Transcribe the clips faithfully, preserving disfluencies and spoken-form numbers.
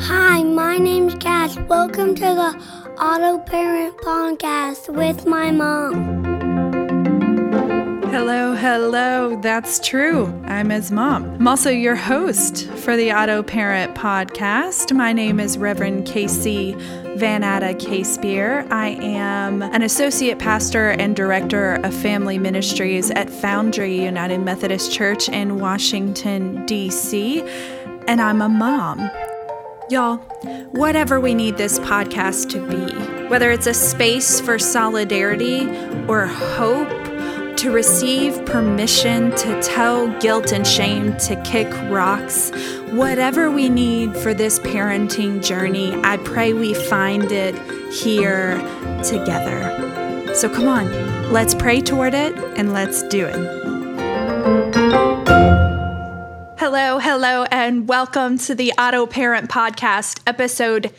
Hi, my name's Cass. Welcome to the Auto Parent Podcast with my mom. Hello, hello. That's true. I'm his mom. I'm also your host for the Auto Parent Podcast. My name is Reverend K C Vanatta Casebeer. I am an associate pastor and director of family ministries at Foundry United Methodist Church in Washington, D C, and I'm a mom. Y'all, whatever we need this podcast to be, whether it's a space for solidarity or hope, to receive permission to tell guilt and shame, to kick rocks, whatever we need for this parenting journey, I pray we find it here together. So come on, let's pray toward it and let's do it. Hello, hello, and welcome to the Auto Parent Podcast, episode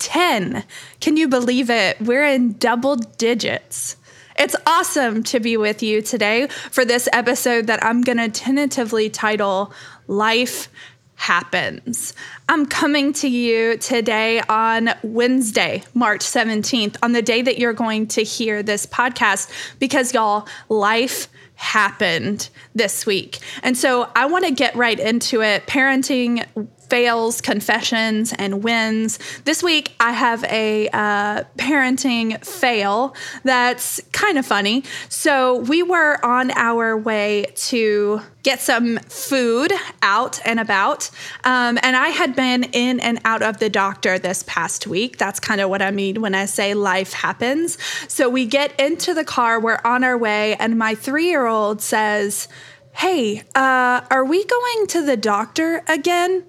ten. Can you believe it? We're in double digits. It's awesome to be with you today for this episode that I'm going to tentatively title Life Happens. I'm coming to you today on Wednesday, March seventeenth, on the day that you're going to hear this podcast, because y'all, life happened this week. And so I want to get right into it. Parenting fails, confessions, and wins. This week, I have a uh, parenting fail that's kind of funny. So we were on our way to get some food out and about, um, and I had been in and out of the doctor this past week. That's kind of what I mean when I say life happens. So we get into the car, we're on our way, and my three-year-old says, hey, uh, are we going to the doctor again?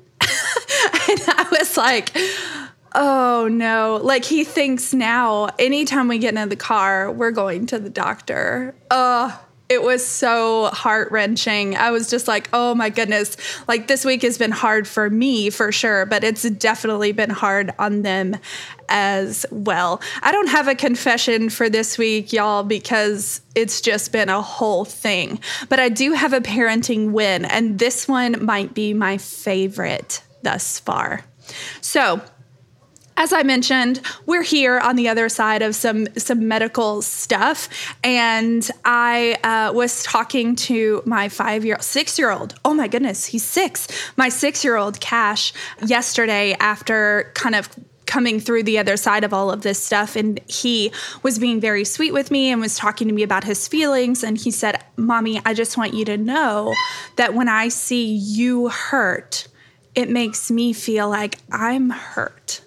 And I was like, oh no. Like, he thinks now anytime we get into the car, we're going to the doctor. Uh, it was so heart-wrenching. I was just like, oh my goodness. Like, this week has been hard for me for sure, but it's definitely been hard on them as well. I don't have a confession for this week, y'all, because it's just been a whole thing. But I do have a parenting win, and this one might be my favorite thus far. So, as I mentioned, we're here on the other side of some some medical stuff, and I uh, was talking to my five-year-old, six-year-old. Oh my goodness, he's six. My six-year-old Cash yesterday after kind of coming through the other side of all of this stuff. And he was being very sweet with me and was talking to me about his feelings. And he said, Mommy, I just want you to know that when I see you hurt, it makes me feel like I'm hurt.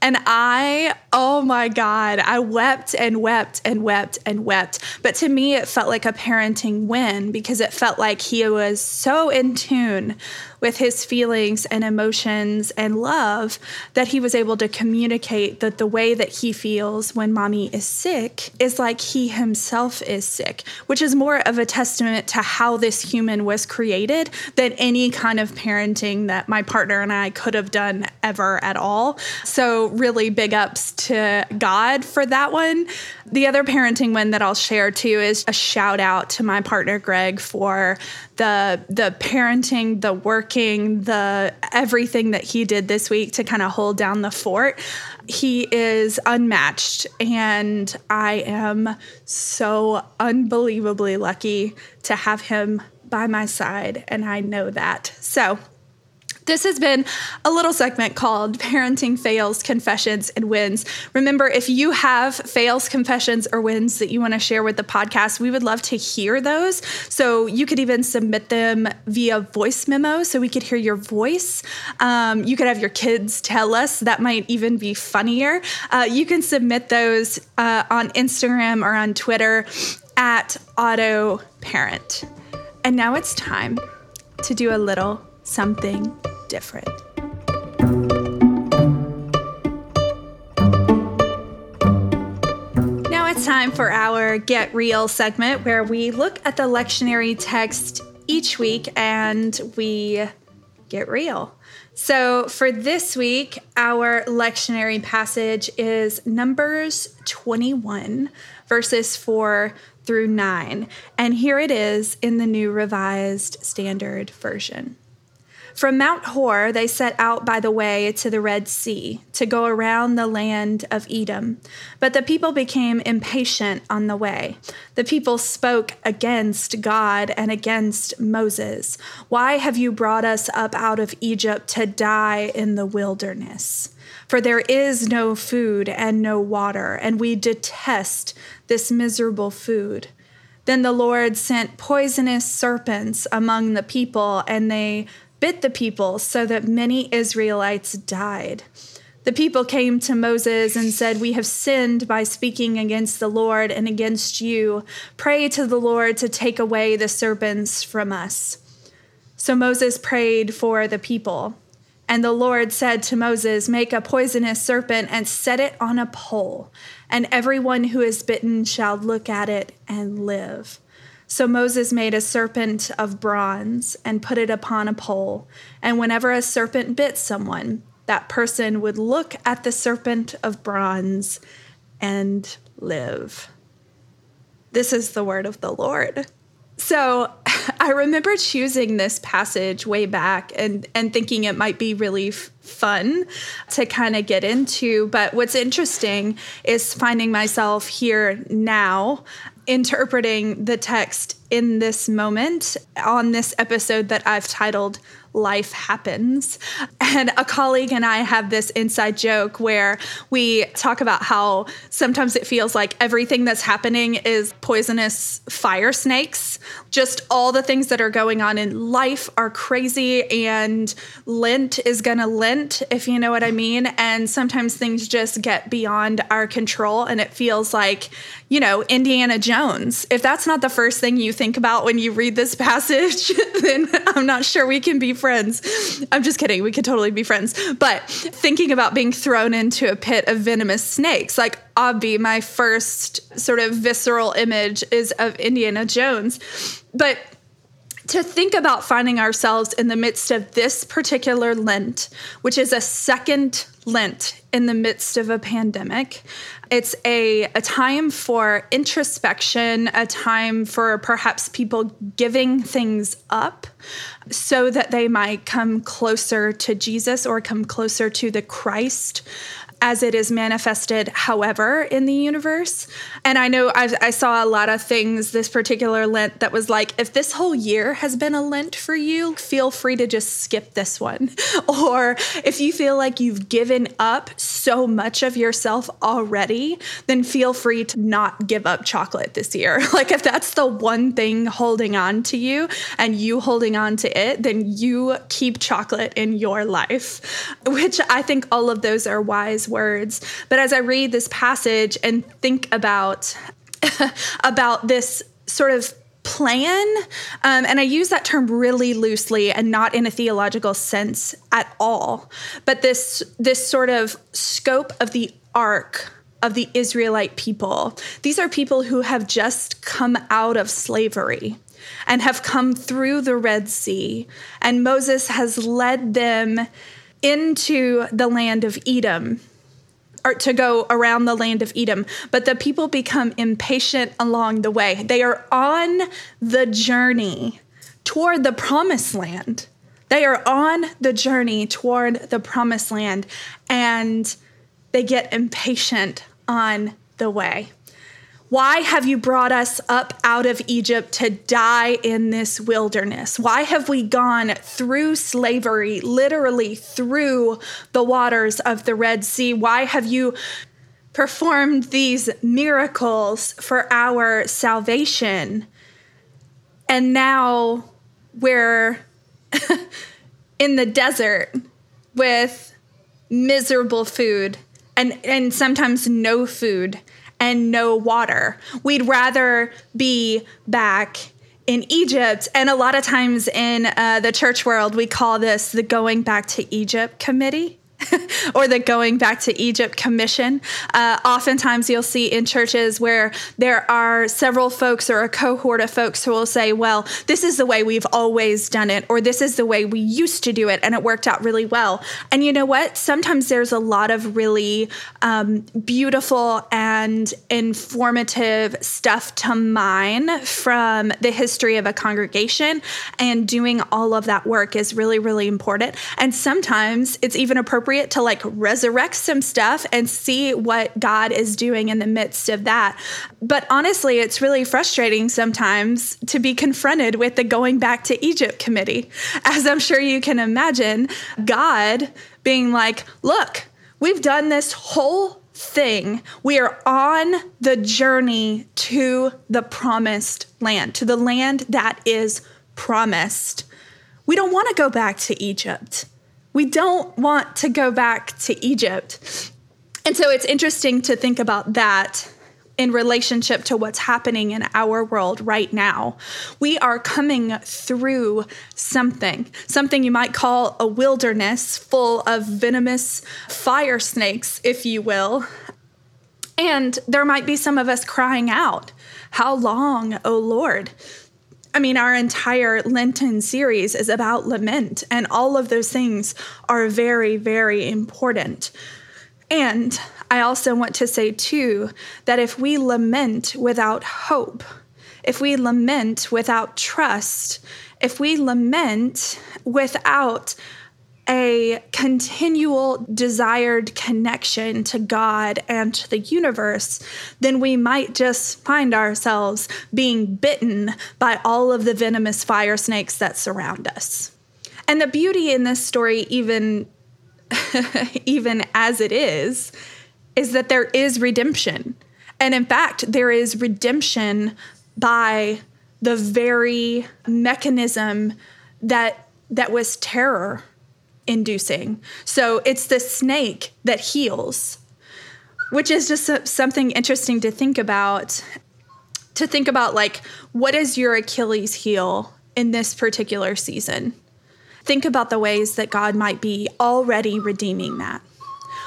And I, oh my God, I wept and wept and wept and wept. But to me, it felt like a parenting win because it felt like he was so in tune with his feelings and emotions and love that he was able to communicate that the way that he feels when mommy is sick is like he himself is sick, which is more of a testament to how this human was created than any kind of parenting that my partner and I could have done ever at all. So really big ups to God for that one. The other parenting win that I'll share too is a shout out to my partner, Greg, for the, the parenting, the work, the everything that he did this week to kind of hold down the fort. He is unmatched, and I am so unbelievably lucky to have him by my side, and I know that. So this has been a little segment called Parenting Fails, Confessions, and Wins. Remember, if you have fails, confessions, or wins that you want to share with the podcast, we would love to hear those. So you could even submit them via voice memo so we could hear your voice. Um, you could have your kids tell us. That might even be funnier. Uh, you can submit those uh, on Instagram or on Twitter at Auto Parent. And now it's time to do a little something different. Now it's time for our Get Real segment, where we look at the lectionary text each week and we get real. So for this week, our lectionary passage is Numbers twenty-one, verses four through nine. And here it is in the New Revised Standard Version. From Mount Hor, they set out by the way to the Red Sea to go around the land of Edom. But the people became impatient on the way. The people spoke against God and against Moses. Why have you brought us up out of Egypt to die in the wilderness? For there is no food and no water, and we detest this miserable food. Then the Lord sent poisonous serpents among the people, and they bit the people so that many Israelites died. The people came to Moses and said, "We have sinned by speaking against the Lord and against you. Pray to the Lord to take away the serpents from us." So Moses prayed for the people. And the Lord said to Moses, "Make a poisonous serpent and set it on a pole, and everyone who is bitten shall look at it and live." So Moses made a serpent of bronze and put it upon a pole. And whenever a serpent bit someone, that person would look at the serpent of bronze and live. This is the word of the Lord. So I remember choosing this passage way back and, and thinking it might be really f- fun to kind of get into. But what's interesting is finding myself here now interpreting the text in this moment on this episode that I've titled Life Happens. And a colleague and I have this inside joke where we talk about how sometimes it feels like everything that's happening is poisonous fire snakes. Just all the things that are going on in life are crazy, and Lent is going to Lent, if you know what I mean. And sometimes things just get beyond our control, and it feels like, you know, Indiana Jones. If that's not the first thing you think about when you read this passage, then I'm not sure we can be friends. I'm just kidding. We could totally be friends. But thinking about being thrown into a pit of venomous snakes, like obvi, my first sort of visceral image is of Indiana Jones. But to think about finding ourselves in the midst of this particular Lent, which is a second Lent in the midst of a pandemic. It's a, a time for introspection, a time for perhaps people giving things up so that they might come closer to Jesus or come closer to the Christ as it is manifested, however, in the universe. And I know I've, I saw a lot of things this particular Lent that was like, if this whole year has been a Lent for you, feel free to just skip this one. Or if you feel like you've given up so much of yourself already, then feel free to not give up chocolate this year. Like if that's the one thing holding on to you and you holding on to it, then you keep chocolate in your life, which I think all of those are wise words. But as I read this passage and think about about this sort of plan, um, and I use that term really loosely and not in a theological sense at all, but this this sort of scope of the arc of the Israelite people. These are people who have just come out of slavery and have come through the Red Sea, and Moses has led them into the land of Edom, or to go around the land of Edom. But the people become impatient along the way. They are on the journey toward the promised land. They are on the journey toward the promised land, and they get impatient on the way. Why have you brought us up out of Egypt to die in this wilderness? Why have we gone through slavery, literally through the waters of the Red Sea? Why have you performed these miracles for our salvation? And now we're in the desert with miserable food and, and sometimes no food and no water. We'd rather be back in Egypt. And a lot of times in uh, the church world, we call this the Going Back to Egypt Committee. or the Going Back to Egypt Commission. Uh, oftentimes you'll see in churches where there are several folks or a cohort of folks who will say, well, this is the way we've always done it, or this is the way we used to do it, and it worked out really well. And you know what? Sometimes there's a lot of really um, beautiful and informative stuff to mine from the history of a congregation, and doing all of that work is really, really important. And sometimes it's even appropriate to like resurrect some stuff and see what God is doing in the midst of that. But honestly, it's really frustrating sometimes to be confronted with the Going Back to Egypt Committee. As I'm sure you can imagine, God being like, look, we've done this whole thing. We are on the journey to the promised land, to the land that is promised. We don't want to go back to Egypt. We don't want to go back to Egypt. And so it's interesting to think about that in relationship to what's happening in our world right now. We are coming through something, something you might call a wilderness full of venomous fire snakes, if you will. And there might be some of us crying out, how long, O Lord? I mean, our entire Lenten series is about lament, and all of those things are very, very important. And I also want to say, too, that if we lament without hope, if we lament without trust, if we lament without a continual desired connection to God and to the universe, then we might just find ourselves being bitten by all of the venomous fire snakes that surround us. And the beauty in this story, even even as it is, is that there is redemption. And in fact, there is redemption by the very mechanism that that was terror-inducing. So it's the snake that heals, which is just something interesting to think about, to think about, like, what is your Achilles heel in this particular season? Think about the ways that God might be already redeeming that.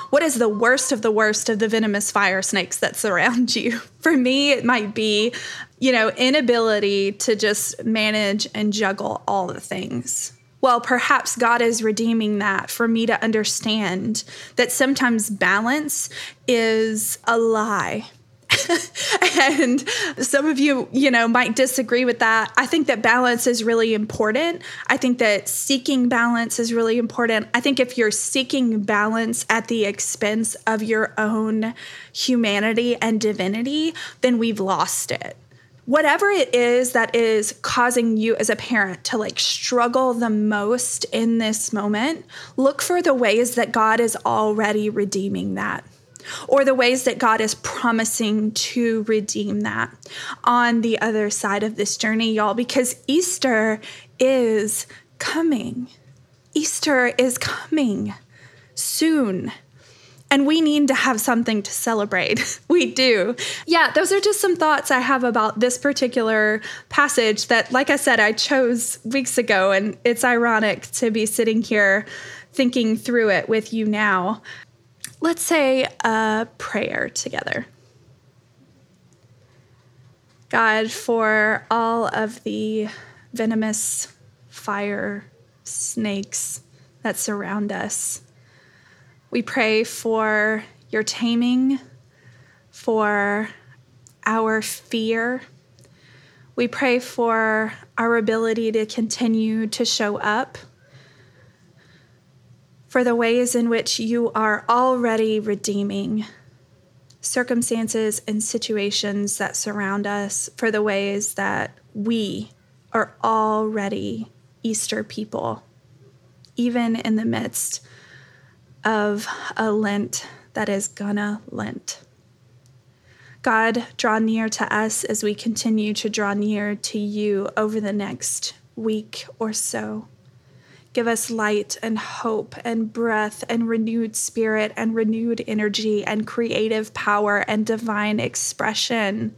What is the worst of the worst of the venomous fire snakes that surround you? For me, it might be, you know, inability to just manage and juggle all the things. Well, perhaps God is redeeming that for me to understand that sometimes balance is a lie. And some of you, you know, might disagree with that. I think that balance is really important. I think that seeking balance is really important. I think if you're seeking balance at the expense of your own humanity and divinity, then we've lost it. Whatever it is that is causing you as a parent to like struggle the most in this moment, look for the ways that God is already redeeming that, or the ways that God is promising to redeem that on the other side of this journey, y'all, because Easter is coming. Easter is coming soon. And we need to have something to celebrate. We do. Yeah, those are just some thoughts I have about this particular passage that, like I said, I chose weeks ago, and it's ironic to be sitting here thinking through it with you now. Let's say a prayer together. God, for all of the venomous fire snakes that surround us, we pray for your taming, for our fear. We pray for our ability to continue to show up, for the ways in which you are already redeeming circumstances and situations that surround us, for the ways that we are already Easter people, even in the midst of a Lent that is gonna Lent. God, draw near to us as we continue to draw near to you over the next week or so. Give us light and hope and breath and renewed spirit and renewed energy and creative power and divine expression.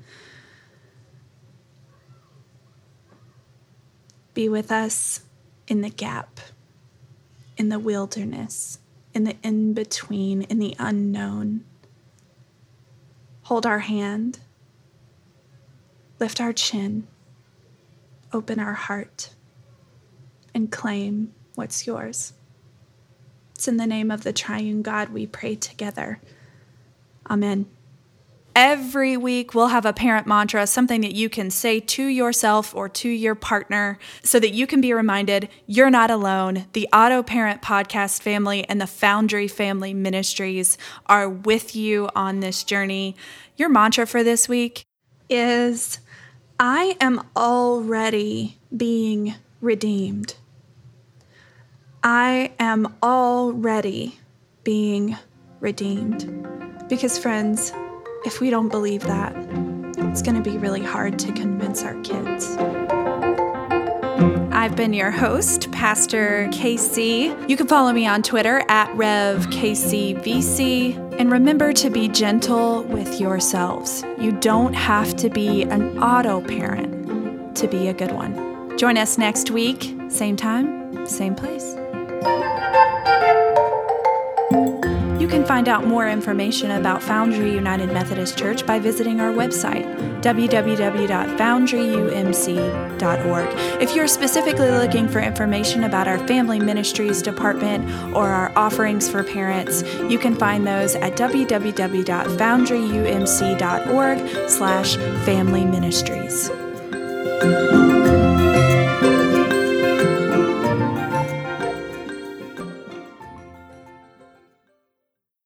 Be with us in the gap, in the wilderness, in the in-between, in the unknown. Hold our hand, lift our chin, open our heart, and claim what's yours. It's in the name of the Triune God we pray together. Amen. Every week we'll have a parent mantra, something that you can say to yourself or to your partner so that you can be reminded you're not alone. The Auto Parent Podcast family and the Foundry Family Ministries are with you on this journey. Your mantra for this week is, I am already being redeemed. I am already being redeemed. Because friends, if we don't believe that, it's going to be really hard to convince our kids. I've been your host, Pastor K C. You can follow me on Twitter at Rev K C V C. And remember to be gentle with yourselves. You don't have to be an auto parent to be a good one. Join us next week, same time, same place. You can find out more information about Foundry United Methodist Church by visiting our website, w w w dot foundry u m c dot org. If you're specifically looking for information about our Family Ministries Department or our offerings for parents, you can find those at w w w dot foundry u m c dot org slash family ministries.